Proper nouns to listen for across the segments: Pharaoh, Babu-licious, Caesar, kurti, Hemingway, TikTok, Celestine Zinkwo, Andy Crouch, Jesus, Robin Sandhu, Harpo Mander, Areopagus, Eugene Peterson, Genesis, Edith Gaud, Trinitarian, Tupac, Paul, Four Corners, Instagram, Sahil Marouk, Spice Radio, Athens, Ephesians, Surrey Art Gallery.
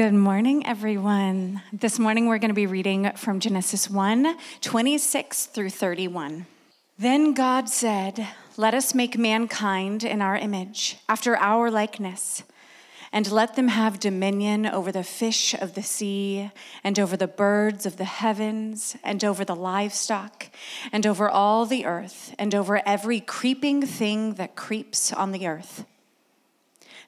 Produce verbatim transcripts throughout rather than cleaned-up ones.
Good morning, everyone. This morning we're going to be reading from Genesis one, twenty-six through thirty-one. Then God said, "Let us make mankind in our image, after our likeness, and let them have dominion over the fish of the sea, and over the birds of the heavens, and over the livestock, and over all the earth, and over every creeping thing that creeps on the earth."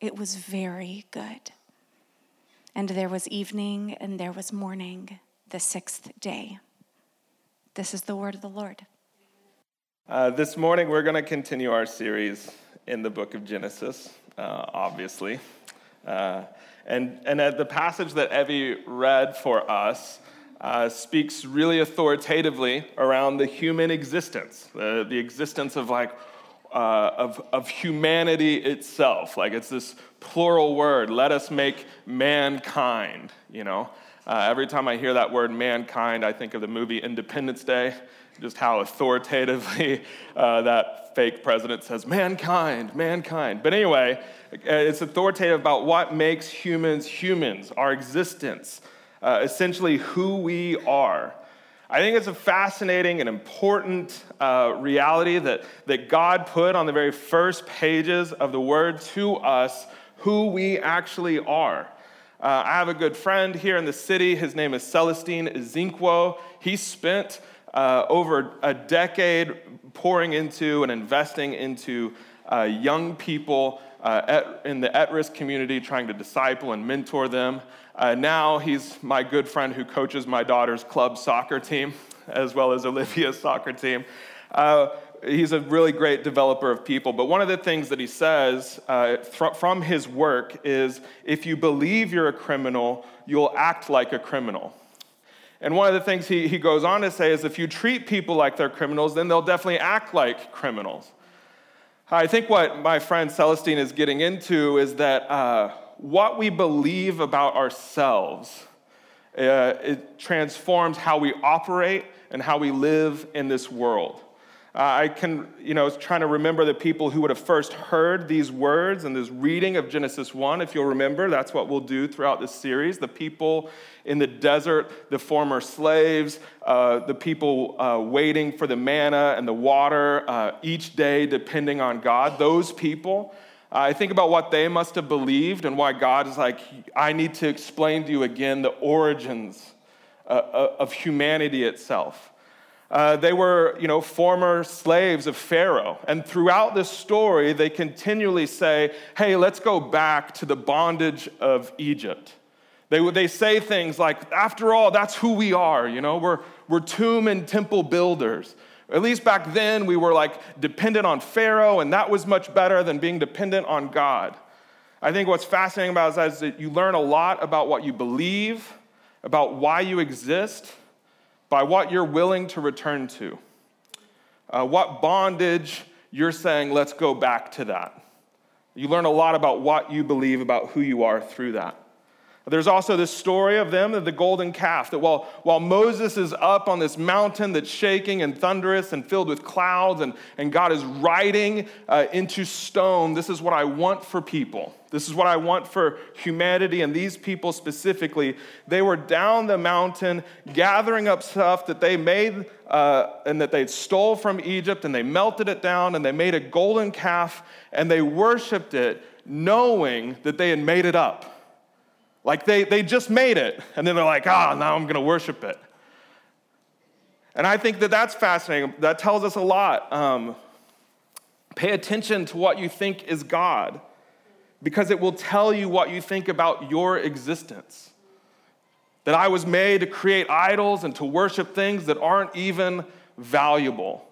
it was very good. And there was evening and there was morning, the sixth day. This is the word of the Lord. Uh, this morning, we're going to continue our series in the book of Genesis, uh, obviously. Uh, and, and uh, the passage that Evie read for us uh, speaks really authoritatively around the human existence, the, the existence of like, Uh, of, of humanity itself. Like, it's this plural word, let us make mankind, you know. Uh, every time I hear that word mankind, I think of the movie Independence Day, just how authoritatively uh, that fake president says, mankind, mankind. But anyway, it's authoritative about what makes humans humans, our existence, uh, essentially who we are. I think it's a fascinating and important uh, reality that, that God put on the very first pages of the Word to us, who we actually are. Uh, I have a good friend here in the city. His name is Celestine Zinkwo. He spent uh, over a decade pouring into and investing into uh, young people uh, at, in the at-risk community, trying to disciple and mentor them. Uh, now he's my good friend who coaches my daughter's club soccer team, as well as Olivia's soccer team. Uh, he's a really great developer of people. But one of the things that he says uh, th- from his work is, if you believe you're a criminal, you'll act like a criminal. And one of the things he, he goes on to say is, if you treat people like they're criminals, then they'll definitely act like criminals. I think what my friend Celestine is getting into is that uh, what we believe about ourselves, uh, it transforms how we operate and how we live in this world. Uh, I can, you know, I was trying to remember the people who would have first heard these words and this reading of Genesis one. If you'll remember, that's what we'll do throughout this series. The people in the desert, the former slaves, uh, the people uh, waiting for the manna and the water uh, each day, depending on God, those people. I think about what they must have believed and why God is like, I need to explain to you again the origins of humanity itself. Uh, they were, you know, former slaves of Pharaoh. And throughout this story, they continually say, hey, let's go back to the bondage of Egypt. They they say things like, after all, that's who we are, you know, we're we're tomb and temple builders. At least back then, we were like dependent on Pharaoh, and that was much better than being dependent on God. I think what's fascinating about is that, is that you learn a lot about what you believe, about why you exist, by what you're willing to return to. Uh, what bondage you're saying, let's go back to that. You learn a lot about what you believe about who you are through that. There's also this story of them, of the golden calf, that while, while Moses is up on this mountain that's shaking and thunderous and filled with clouds, and, and God is writing uh, into stone, this is what I want for people. This is what I want for humanity and these people specifically. They were down the mountain gathering up stuff that they made uh, and that they stole from Egypt, and they melted it down, and they made a golden calf, and they worshiped it knowing that they had made it up. Like, they, they just made it, and then they're like, ah, now I'm going to worship it. And I think that that's fascinating. That tells us a lot. Um, pay attention to what you think is God, because it will tell you what you think about your existence. That I was made to create idols and to worship things that aren't even valuable.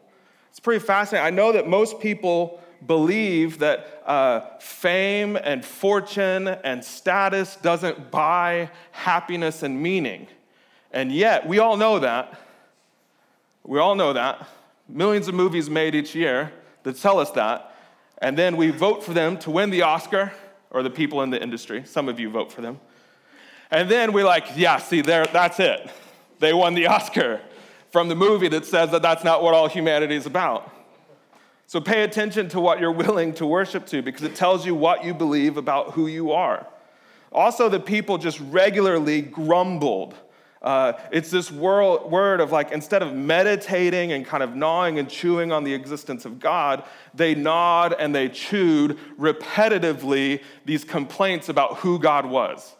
It's pretty fascinating. I know that most people believe that uh, fame and fortune and status doesn't buy happiness and meaning. And yet, we all know that. We all know that. Millions of movies made each year that tell us that. And then we vote for them to win the Oscar, or the people in the industry. Some of you vote for them. And then we're like, yeah, see, there, that's it. They won the Oscar from the movie that says that that's not what all humanity is about. So pay attention to what you're willing to worship to, because it tells you what you believe about who you are. Also, the people just regularly grumbled. Uh, it's this world, word of like, instead of meditating and kind of gnawing and chewing on the existence of God, they gnawed and they chewed repetitively these complaints about who God was.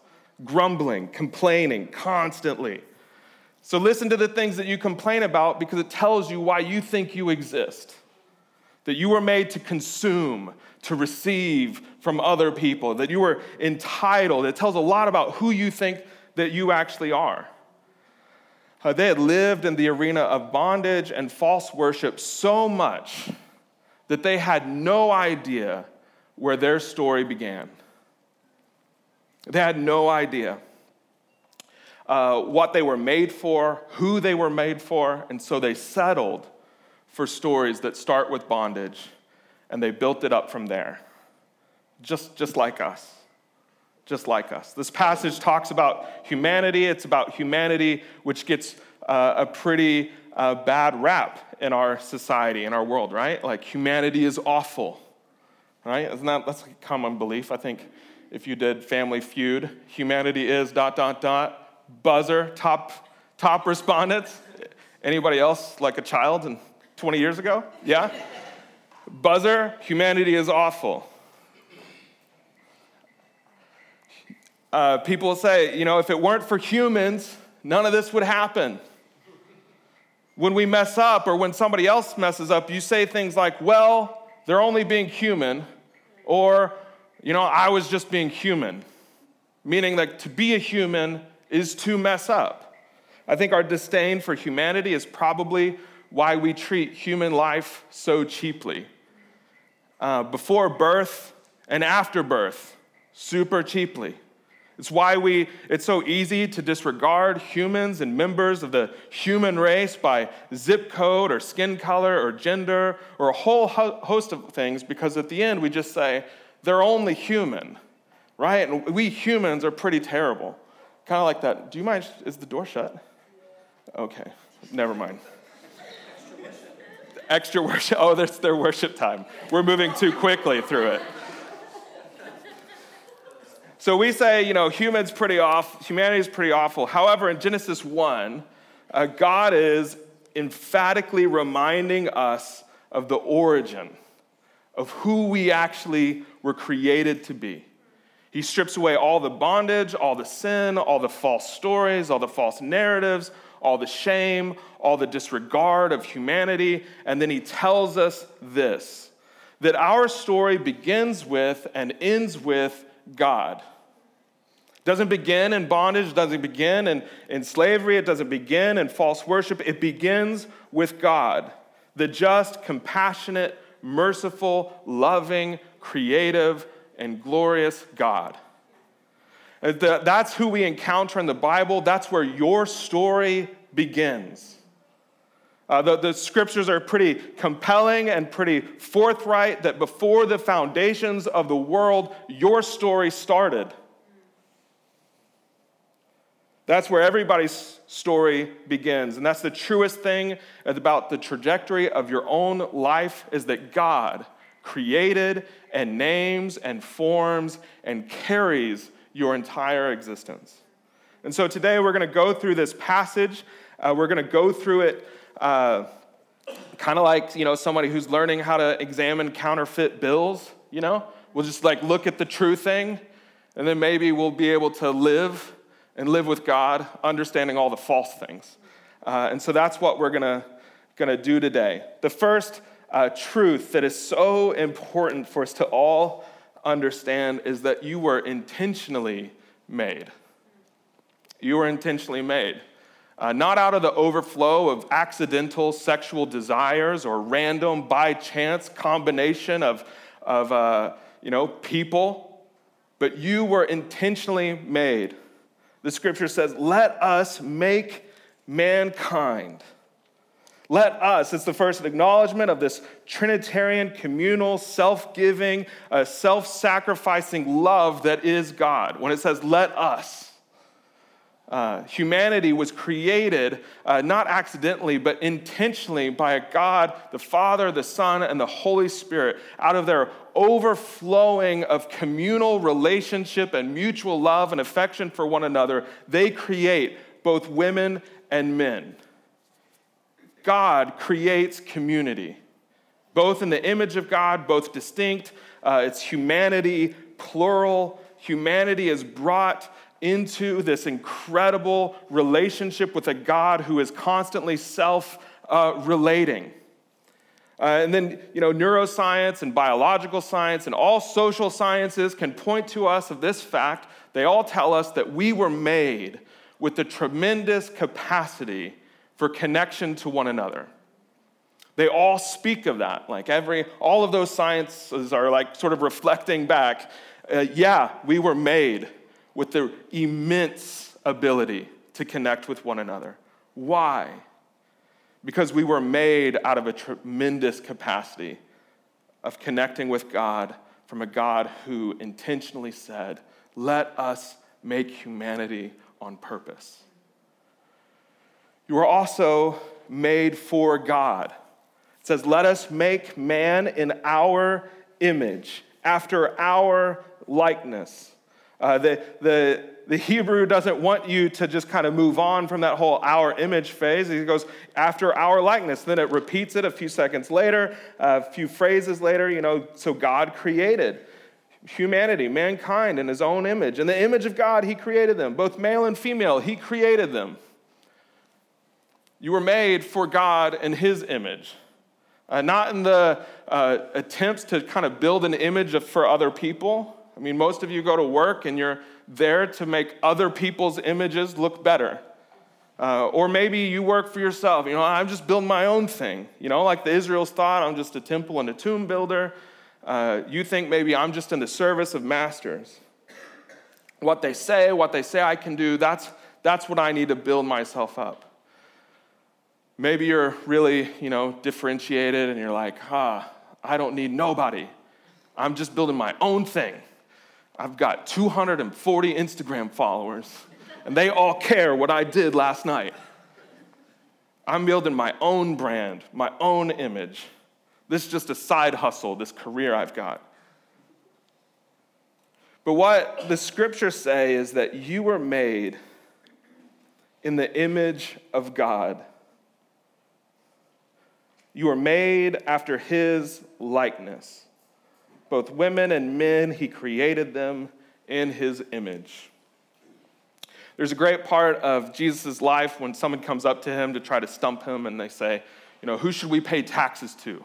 Grumbling, complaining constantly. So listen to the things that you complain about, because it tells you why you think you exist. That you were made to consume, to receive from other people, that you were entitled. It tells a lot about who you think that you actually are. Uh, they had lived in the arena of bondage and false worship so much that they had no idea where their story began. They had no idea uh, what they were made for, who they were made for, and so they settled for stories that start with bondage, and they built it up from there, just, just like us, just like us. This passage talks about humanity. It's about humanity, which gets uh, a pretty uh, bad rap in our society, in our world, right? Like, humanity is awful, right? Isn't that, that's a common belief, I think. If you did Family Feud, humanity is dot, dot, dot, buzzer, top top respondents. Anybody else like a child in twenty years ago? Yeah? Buzzer, humanity is awful. Uh, people will say, you know, if it weren't for humans, none of this would happen. When we mess up or when somebody else messes up, you say things like, well, they're only being human, or, you know, I was just being human, meaning that to be a human is to mess up. I think our disdain for humanity is probably why we treat human life so cheaply. Uh, before birth and after birth, super cheaply. It's why we, it's so easy to disregard humans and members of the human race by zip code or skin color or gender or a whole ho- host of things, because at the end we just say, they're only human, right? And we humans are pretty terrible. Kind of like that. Do you mind? Is the door shut? Okay, never mind. Extra worship. Oh, that's their worship time. We're moving too quickly through it. So we say, you know, humans pretty off. Humanity is pretty awful. However, in Genesis one, uh, God is emphatically reminding us of the origin of who we actually were created to be. He strips away all the bondage, all the sin, all the false stories, all the false narratives, all the shame, all the disregard of humanity, and then he tells us this, that our story begins with and ends with God. It doesn't begin in bondage, it doesn't begin in, in slavery, it doesn't begin in false worship, it begins with God, the just, compassionate, merciful, loving, creative, and glorious God. That's who we encounter in the Bible. That's where your story begins. Uh, the, the scriptures are pretty compelling and pretty forthright that before the foundations of the world, your story started. That's where everybody's story begins. And that's the truest thing about the trajectory of your own life, is that God created and names and forms and carries your entire existence. And so today we're going to go through this passage. Uh, we're going to go through it uh, kind of like, you know, somebody who's learning how to examine counterfeit bills, you know? We'll just like look at the true thing, and then maybe we'll be able to live and live with God, understanding all the false things. Uh, and so that's what we're gonna gonna do today. The first uh, truth that is so important for us to all understand is that you were intentionally made. You were intentionally made. Uh, not out of the overflow of accidental sexual desires or random, by chance combination of, of uh, you know, people, but you were intentionally made. The scripture says, let us make mankind. Let us, it's the first acknowledgement of this Trinitarian, communal, self-giving, uh, self-sacrificing love that is God. When it says, let us. Uh, humanity was created uh, not accidentally, but intentionally by a God, the Father, the Son, and the Holy Spirit, out of their overflowing of communal relationship and mutual love and affection for one another. They create both women and men. God creates community, both in the image of God, both distinct. Uh, it's humanity, plural. Humanity is brought into this incredible relationship with a God who is constantly self-relating. Uh, uh, and then, you know, neuroscience and biological science and all social sciences can point to us of this fact. They all tell us that we were made with the tremendous capacity for connection to one another. They all speak of that. Like every, all of those sciences are like sort of reflecting back. Uh, yeah, we were made with the immense ability to connect with one another. Why? Because we were made out of a tremendous capacity of connecting with God, from a God who intentionally said, let us make humanity on purpose. You were also made for God. It says, let us make man in our image, after our likeness. Uh, the, the, the Hebrew doesn't want you to just kind of move on from that whole our image phase. He goes, after our likeness. Then it repeats it a few seconds later, a few phrases later, you know, so God created humanity, mankind, in his own image. In the image of God, he created them, both male and female, he created them. You were made for God in his image. Uh, not in the uh, attempts to kind of build an image of, for other people. I mean, most of you go to work and you're there to make other people's images look better. Uh, or maybe you work for yourself. You know, I'm just building my own thing. You know, like the Israels thought, I'm just a temple and a tomb builder. Uh, you think maybe I'm just in the service of masters. What they say, what they say I can do, that's, that's what I need to build myself up. Maybe you're really, you know, differentiated and you're like, huh, I don't need nobody. I'm just building my own thing. I've got two hundred forty Instagram followers, and they all care what I did last night. I'm building my own brand, my own image. This is just a side hustle, this career I've got. But what the scriptures say is that you were made in the image of God. You were made after his likeness. Both women and men, he created them in his image. There's a great part of Jesus' life when someone comes up to him to try to stump him and they say, you know, who should we pay taxes to?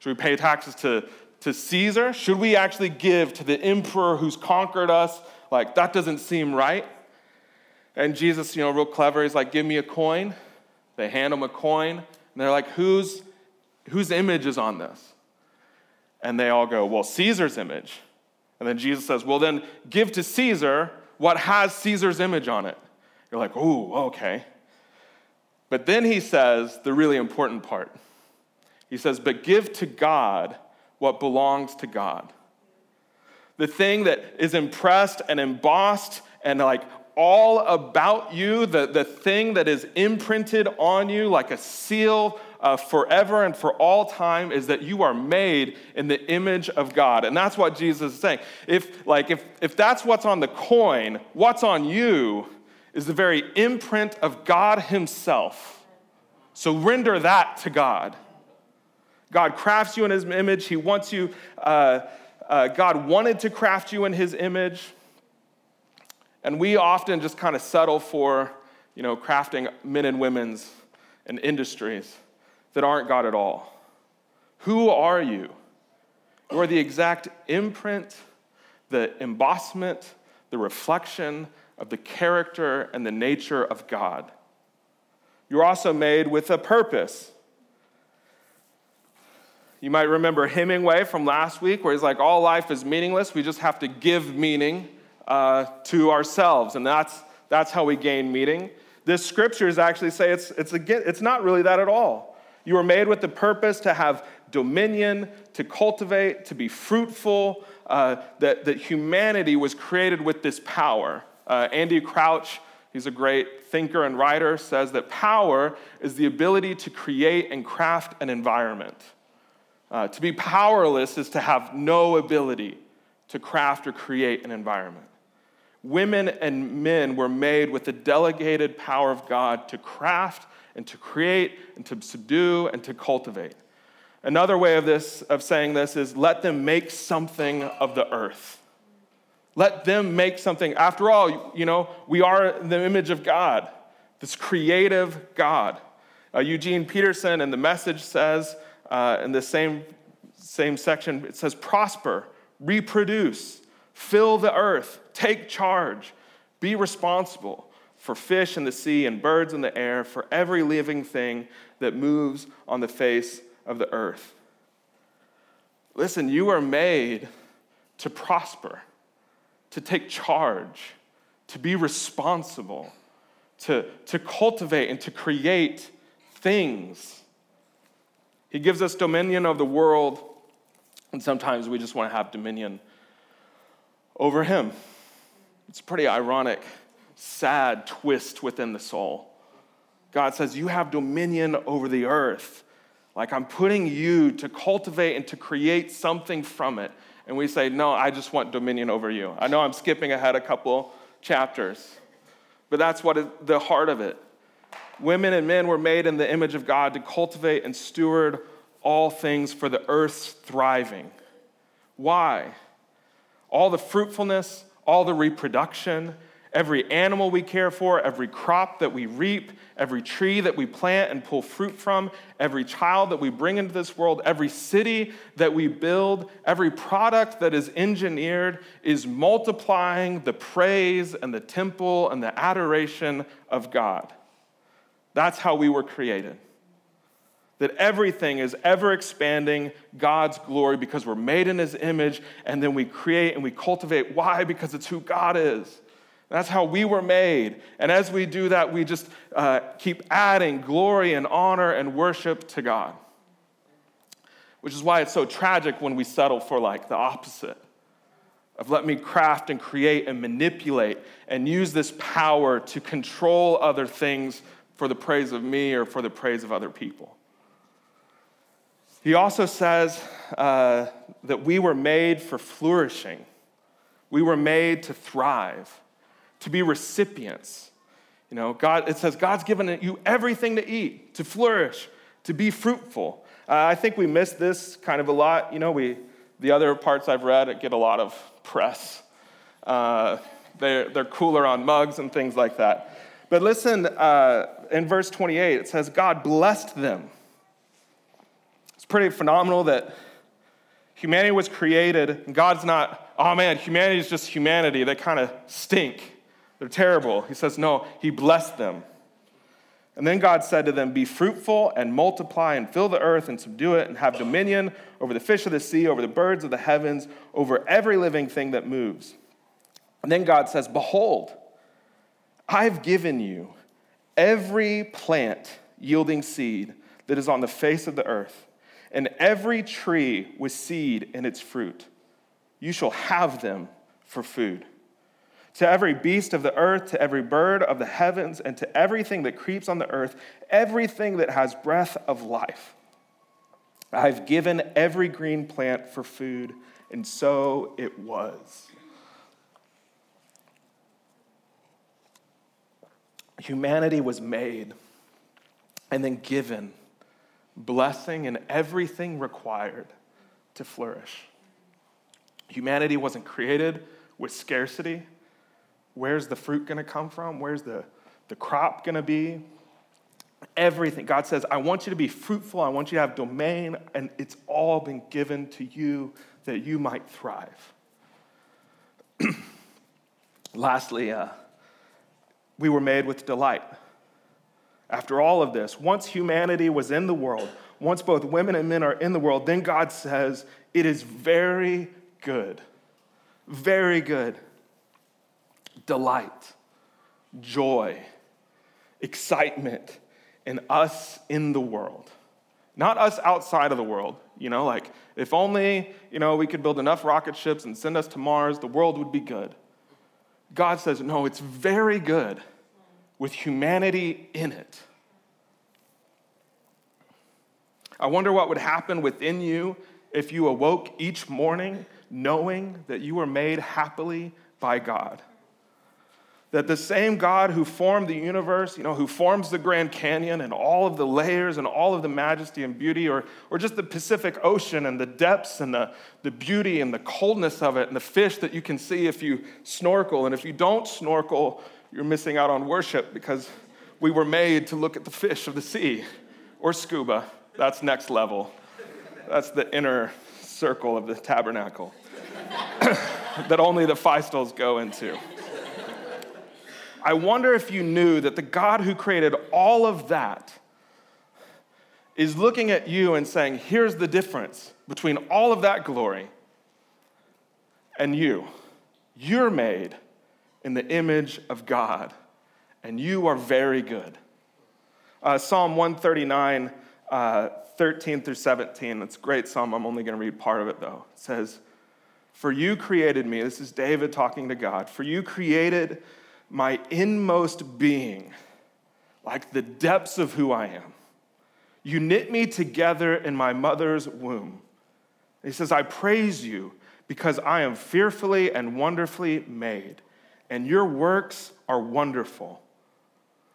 Should we pay taxes to, to Caesar? Should we actually give to the emperor who's conquered us? Like, that doesn't seem right. And Jesus, you know, real clever, he's like, give me a coin. They hand him a coin. And they're like, whose, whose image is on this? And they all go, well, Caesar's image. And then Jesus says, well, then give to Caesar what has Caesar's image on it. You're like, ooh, okay. But then he says the really important part. He says, but give to God what belongs to God. The thing that is impressed and embossed and like all about you, the, the thing that is imprinted on you like a seal Uh, forever and for all time, is that you are made in the image of God. And that's what Jesus is saying. If like if if that's what's on the coin, what's on you is the very imprint of God himself. So render that to God. God crafts you in his image. He wants you, uh, uh, God wanted to craft you in his image. And we often just kind of settle for, you know, crafting men and women's and industries that aren't God at all. Who are you? You are the exact imprint, the embossment, the reflection of the character and the nature of God. You're also made with a purpose. You might remember Hemingway from last week where he's like, all life is meaningless. We just have to give meaning uh, to ourselves. And that's that's how we gain meaning. This scripture is actually saying it's, it's, it's not really that at all. You were made with the purpose to have dominion, to cultivate, to be fruitful, uh, that, that humanity was created with this power. Uh, Andy Crouch, he's a great thinker and writer, says that power is the ability to create and craft an environment. Uh, to be powerless is to have no ability to craft or create an environment. Women and men were made with the delegated power of God to craft and to create and to subdue and to cultivate. Another way of this, of saying this, is let them make something of the earth. Let them make something. After all, you know, we are the image of God, this creative God. Uh, Eugene Peterson in The Message says, Uh, in the same, same section, it says, prosper, reproduce, fill the earth, take charge, be responsible for fish in the sea and birds in the air, for every living thing that moves on the face of the earth. Listen, you are made to prosper, to take charge, to be responsible, to, to cultivate and to create things. He gives us dominion of the world, and sometimes we just want to have dominion over him. It's a pretty ironic, sad twist within the soul. God says, you have dominion over the earth. Like, I'm putting you to cultivate and to create something from it. And we say, no, I just want dominion over you. I know I'm skipping ahead a couple chapters, but that's what it, the heart of it. Women and men were made in the image of God to cultivate and steward all things for the earth's thriving. Why? All the fruitfulness, all the reproduction, every animal we care for, every crop that we reap, every tree that we plant and pull fruit from, every child that we bring into this world, every city that we build, every product that is engineered is multiplying the praise and the temple and the adoration of God. That's how we were created. That everything is ever expanding God's glory because we're made in his image, and then we create and we cultivate. Why? Because it's who God is. That's how we were made. And as we do that, we just uh, keep adding glory and honor and worship to God. Which is why it's so tragic when we settle for like the opposite of let me craft and create and manipulate and use this power to control other things for the praise of me or for the praise of other people. He also says uh, that we were made for flourishing. We were made to thrive, to be recipients. You know, God. It says God's given you everything to eat, to flourish, to be fruitful. Uh, I think we miss this kind of a lot. You know, we the other parts I've read it get a lot of press. Uh, they're they're cooler on mugs and things like that. But listen, uh, in verse twenty-eight, it says, God blessed them. It's pretty phenomenal that humanity was created, and God's not, oh man, humanity is just humanity. They kind of stink. They're terrible. He says, no, he blessed them. And then God said to them, be fruitful and multiply and fill the earth and subdue it and have dominion over the fish of the sea, over the birds of the heavens, over every living thing that moves. And then God says, behold, I've given you every plant yielding seed that is on the face of the earth, and every tree with seed in its fruit. You shall have them for food. To every beast of the earth, to every bird of the heavens, and to everything that creeps on the earth, everything that has breath of life, I've given every green plant for food, and so it was. Humanity was made and then given blessing and everything required to flourish. Humanity wasn't created with scarcity. Where's the fruit going to come from? Where's the, the crop going to be? Everything. God says, I want you to be fruitful. I want you to have domain. And it's all been given to you that you might thrive. Lastly, uh, we were made with delight. After all of this, once humanity was in the world, once both women and men are in the world, then God says, it is very good, very good. Delight, joy, excitement in us in the world. Not us outside of the world. You know, like, if only, you know, we could build enough rocket ships and send us to Mars, the world would be good. God says, no, it's very good with humanity in it. I wonder what would happen within you if you awoke each morning knowing that you were made happily by God. That the same God who formed the universe, you know, who forms the Grand Canyon and all of the layers and all of the majesty and beauty, or, or just the Pacific Ocean and the depths and the, the beauty and the coldness of it and the fish that you can see if you snorkel. And if you don't snorkel, you're missing out on worship, because we were made to look at the fish of the sea, or scuba. That's next level. That's the inner circle of the tabernacle that only the Feistels go into. I wonder if you knew that the God who created all of that is looking at you and saying, here's the difference between all of that glory and you. You're made in the image of God, and you are very good. Uh, Psalm one thirty-nine, uh, thirteen through seventeen, it's a great psalm. I'm only going to read part of it, though. It says, for you created me. This is David talking to God. For you created my inmost being, like the depths of who I am. You knit me together in my mother's womb. And he says, I praise you because I am fearfully and wonderfully made, and your works are wonderful.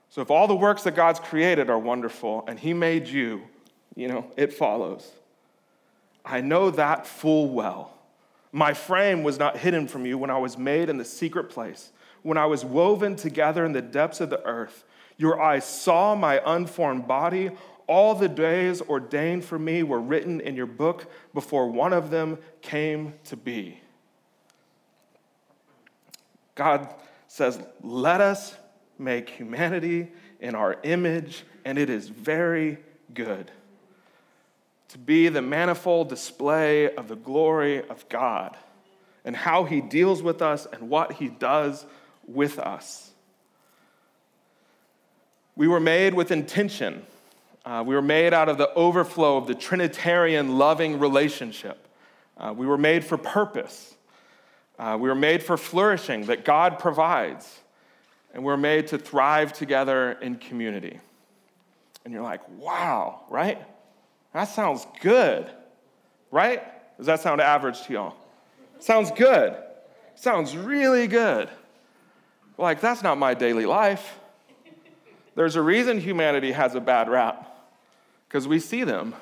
So if all the works that God's created are wonderful, and he made you, you know, it follows. I know that full well. My frame was not hidden from you when I was made in the secret place, when I was woven together in the depths of the earth. Your eyes saw my unformed body. All the days ordained for me were written in your book before one of them came to be. God says, let us make humanity in our image, and it is very good. To be the manifold display of the glory of God and how he deals with us and what he does with us. We were made with intention. Uh, we were made out of the overflow of the Trinitarian loving relationship. Uh, we were made for purpose. Uh, we were made for flourishing that God provides. And we were made to thrive together in community. And you're like, wow, right? That sounds good, right? Does that sound average to y'all? Sounds good. Sounds really good. Like, that's not my daily life. There's a reason humanity has a bad rap, because we see them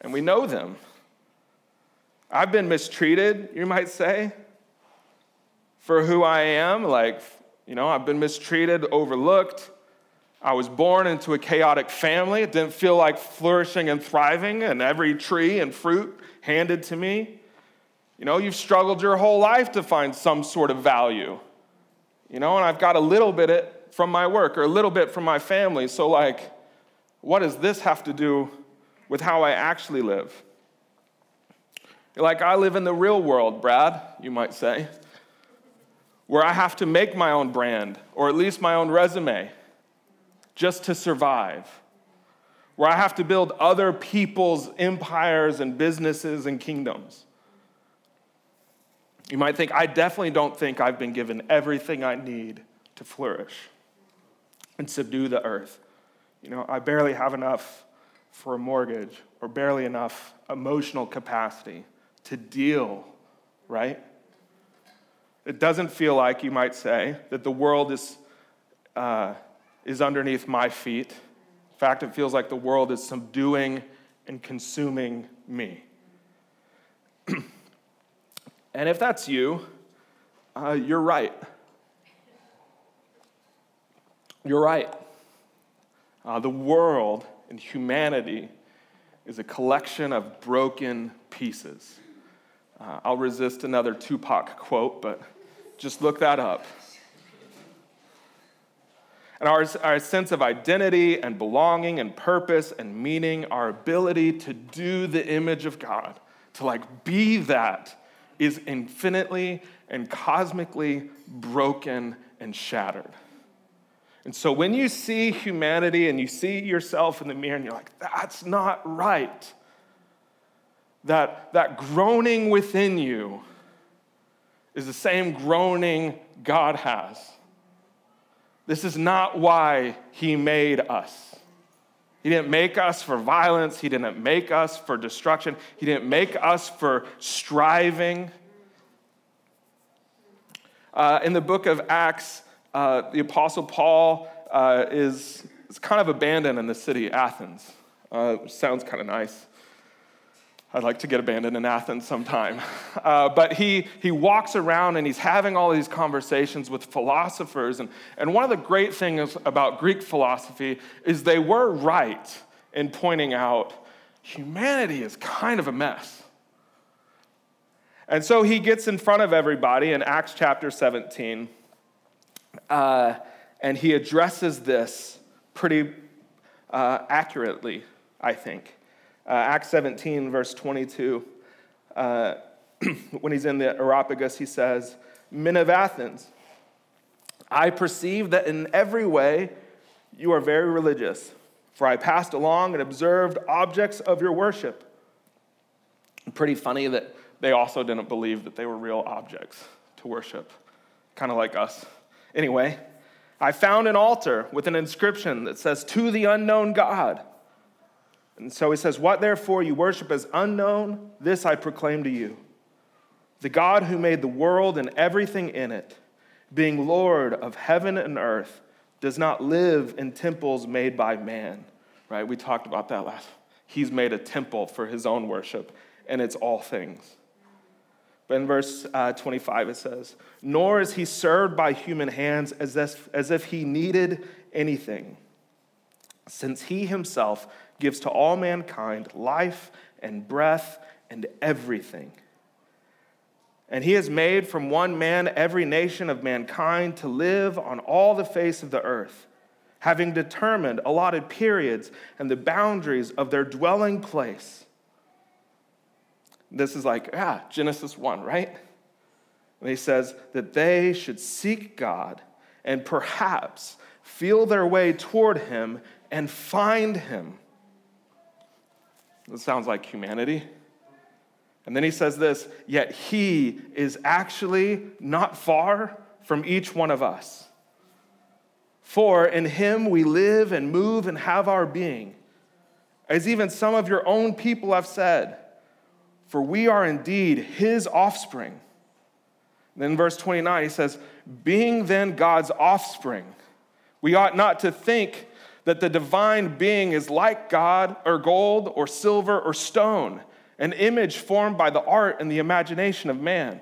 and we know them. I've been mistreated, you might say, for who I am. Like, you know, I've been mistreated, overlooked. I was born into a chaotic family. It didn't feel like flourishing and thriving, and every tree and fruit handed to me. You know, you've struggled your whole life to find some sort of value. You know, and I've got a little bit from my work or a little bit from my family. So, like, what does this have to do with how I actually live? You're like, I live in the real world, Brad, you might say, where I have to make my own brand or at least my own resume just to survive, where I have to build other people's empires and businesses and kingdoms. You might think, I definitely don't think I've been given everything I need to flourish and subdue the earth. You know, I barely have enough for a mortgage or barely enough emotional capacity to deal, right? It doesn't feel like, you might say, that the world is uh, is underneath my feet. In fact, it feels like the world is subduing and consuming me. And if that's you, uh, you're right. You're right. Uh, the world and humanity is a collection of broken pieces. Uh, I'll resist another Tupac quote, but just look that up. And our, our sense of identity and belonging and purpose and meaning, our ability to do the image of God, to like be that, is infinitely and cosmically broken and shattered. And so when you see humanity and you see yourself in the mirror and you're like, that's not right, that, that groaning within you is the same groaning God has. This is not why he made us. He didn't make us for violence. He didn't make us for destruction. He didn't make us for striving. Uh, in the book of Acts, Uh, the Apostle Paul uh, is, is kind of abandoned in the city, Athens. Uh, which sounds kind of nice. I'd like to get abandoned in Athens sometime. Uh, but he he walks around and he's having all these conversations with philosophers. And, and one of the great things about Greek philosophy is they were right in pointing out humanity is kind of a mess. And so he gets in front of everybody in Acts chapter seventeen. Uh, and he addresses this pretty uh, accurately, I think. Uh, Acts seventeen, verse twenty-two, uh, when he's in the Areopagus, he says, "Men of Athens, I perceive that in every way you are very religious, for I passed along and observed objects of your worship." Pretty funny that they also didn't believe that they were real objects to worship, kind of like us. Anyway, I found an altar with an inscription that says, "To the unknown God." And so he says, "What therefore you worship as unknown, this I proclaim to you. The God who made the world and everything in it, being Lord of heaven and earth, does not live in temples made by man." Right? We talked about that last. He's made a temple for his own worship, and it's all things. But in verse uh, twenty-five, it says, "Nor is he served by human hands as if, as if he needed anything, since he himself gives to all mankind life and breath and everything. And he has made from one man every nation of mankind to live on all the face of the earth, having determined allotted periods and the boundaries of their dwelling place." This is like, ah, Genesis one, right? And he says that they should seek God and perhaps feel their way toward him and find him. That sounds like humanity. And then he says this, "Yet he is actually not far from each one of us. For in him we live and move and have our being. As even some of your own people have said, for we are indeed his offspring." And then in verse twenty-nine, he says, "Being then God's offspring, we ought not to think that the divine being is like God or gold or silver or stone, an image formed by the art and the imagination of man."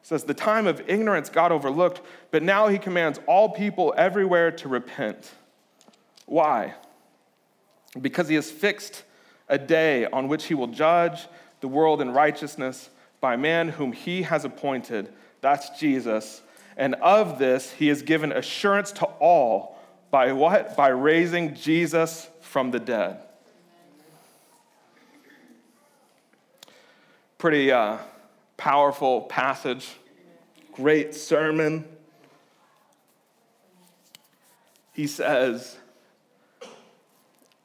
It says, "The time of ignorance God overlooked, but now he commands all people everywhere to repent." Why? "Because he has fixed a day on which he will judge the world in righteousness by man whom he has appointed." That's Jesus. "And of this he has given assurance to all by" what? "By raising Jesus from the dead." Pretty uh, powerful passage. Great sermon. He says,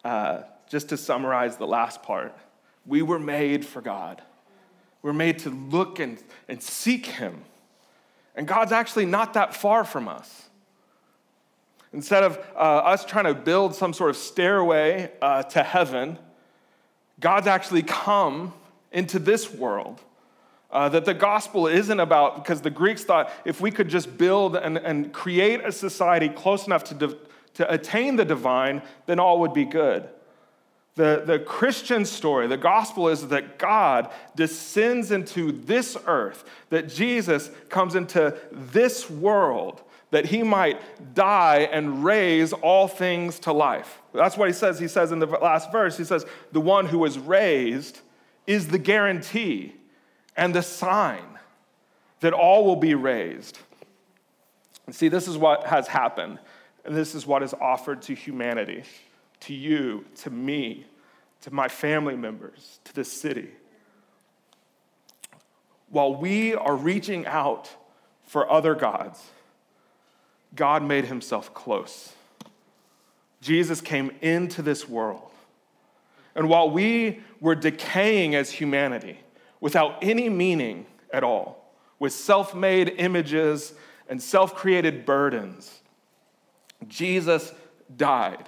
uh, just to summarize the last part, we were made for God. We're made to look and, and seek him. And God's actually not that far from us. Instead of uh, us trying to build some sort of stairway uh, to heaven, God's actually come into this world. Uh, that the gospel isn't about, because the Greeks thought if we could just build and, and create a society close enough to, div- to attain the divine, then all would be good. The, the Christian story, the gospel, is that God descends into this earth, that Jesus comes into this world, that he might die and raise all things to life. That's what he says. He says in the last verse, he says, the one who was raised is the guarantee and the sign that all will be raised. And see, this is what has happened. And this is what is offered to humanity, to you, to me, to my family members, to this city. While we are reaching out for other gods, God made himself close. Jesus came into this world. And while we were decaying as humanity, without any meaning at all, with self-made images and self-created burdens, Jesus died.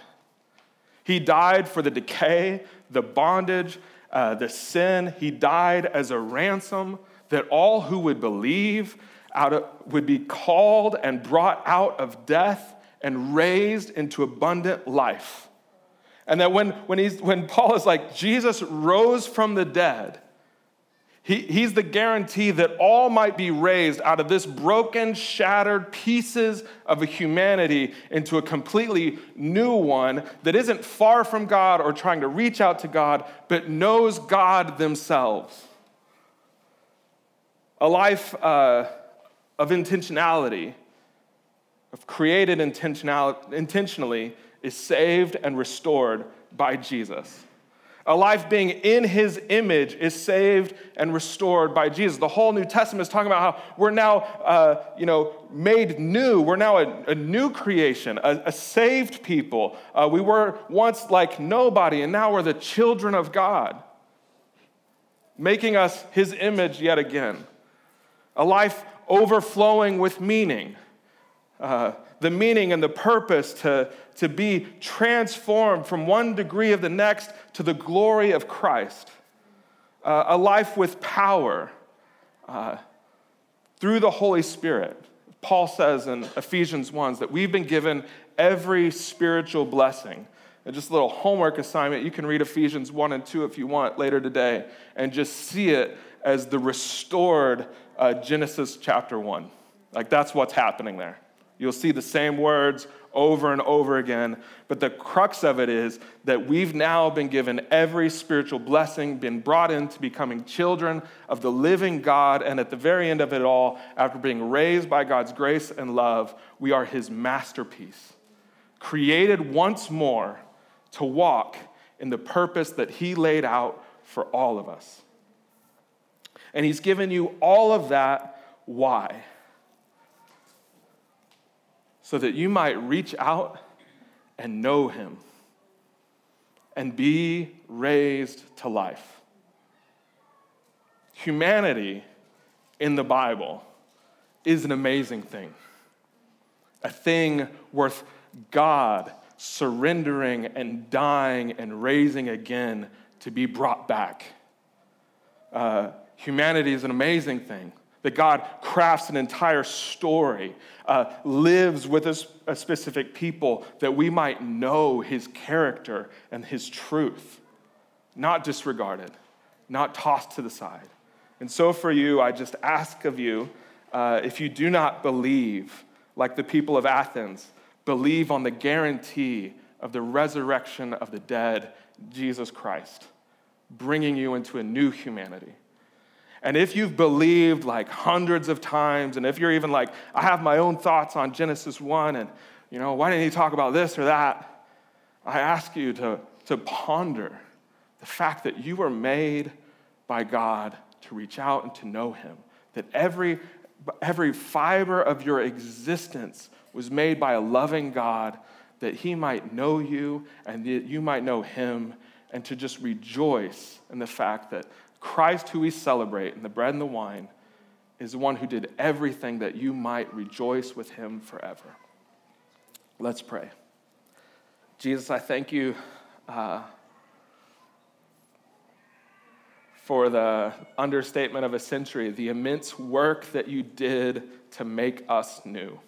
He died for the decay, the bondage, uh, the sin. He died as a ransom that all who would believe out of, would be called and brought out of death and raised into abundant life. And that when, when, he's, when Paul is like, Jesus rose from the dead, he, he's the guarantee that all might be raised out of this broken, shattered pieces of a humanity into a completely new one that isn't far from God or trying to reach out to God, but knows God themselves. A life uh, of intentionality, of created intentional, intentionally, is saved and restored by Jesus. A life being in his image is saved and restored by Jesus. The whole New Testament is talking about how we're now, uh, you know, made new. We're now a, a new creation, a, a saved people. Uh, we were once like nobody, and now we're the children of God, making us his image yet again. A life overflowing with meaning. Uh, the meaning and the purpose to, to be transformed from one degree of the next to the glory of Christ. Uh, a life with power uh, through the Holy Spirit. Paul says in Ephesians one that we've been given every spiritual blessing. And just a little homework assignment, you can read Ephesians one and two if you want later today and just see it as the restored Uh, Genesis chapter one. Like, that's what's happening there. You'll see the same words over and over again, but the crux of it is that we've now been given every spiritual blessing, been brought into becoming children of the living God, and at the very end of it all, after being raised by God's grace and love, we are his masterpiece, created once more to walk in the purpose that he laid out for all of us. And he's given you all of that. Why? So that you might reach out and know him and be raised to life. Humanity in the Bible is an amazing thing, a thing worth God surrendering and dying and raising again to be brought back. Uh, Humanity is an amazing thing, that God crafts an entire story, uh, lives with a, a specific people that we might know his character and his truth, not disregarded, not tossed to the side. And so for you, I just ask of you, uh, if you do not believe, like the people of Athens, believe on the guarantee of the resurrection of the dead, Jesus Christ, bringing you into a new humanity. And if you've believed like hundreds of times, and if you're even like, I have my own thoughts on Genesis one, and you know, why didn't he talk about this or that? I ask you to, to ponder the fact that you were made by God to reach out and to know him, that every, every fiber of your existence was made by a loving God, that he might know you and that you might know him, and to just rejoice in the fact that Christ, who we celebrate in the bread and the wine, is the one who did everything that you might rejoice with him forever. Let's pray. Jesus, I thank you uh, for the understatement of a century, the immense work that you did to make us new,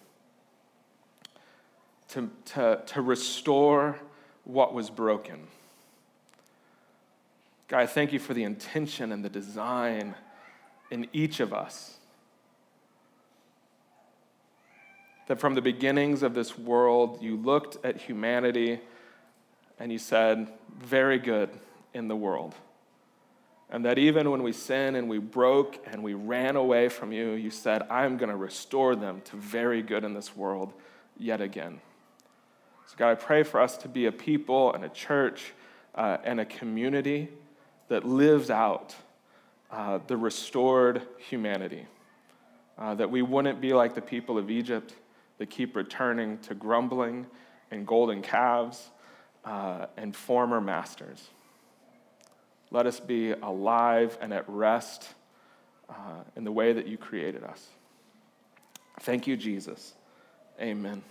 to, to, to restore what was broken. God, I thank you for the intention and the design in each of us. that from the beginnings of this world, you looked at humanity and you said, very good in the world. And that even when we sinned and we broke and we ran away from you, you said, I'm going to restore them to very good in this world yet again. So God, I pray for us to be a people and a church uh, and a community that lives out uh, the restored humanity. Uh, that we wouldn't be like the people of Egypt that keep returning to grumbling and golden calves uh, and former masters. Let us be alive and at rest uh, in the way that you created us. Thank you, Jesus. Amen.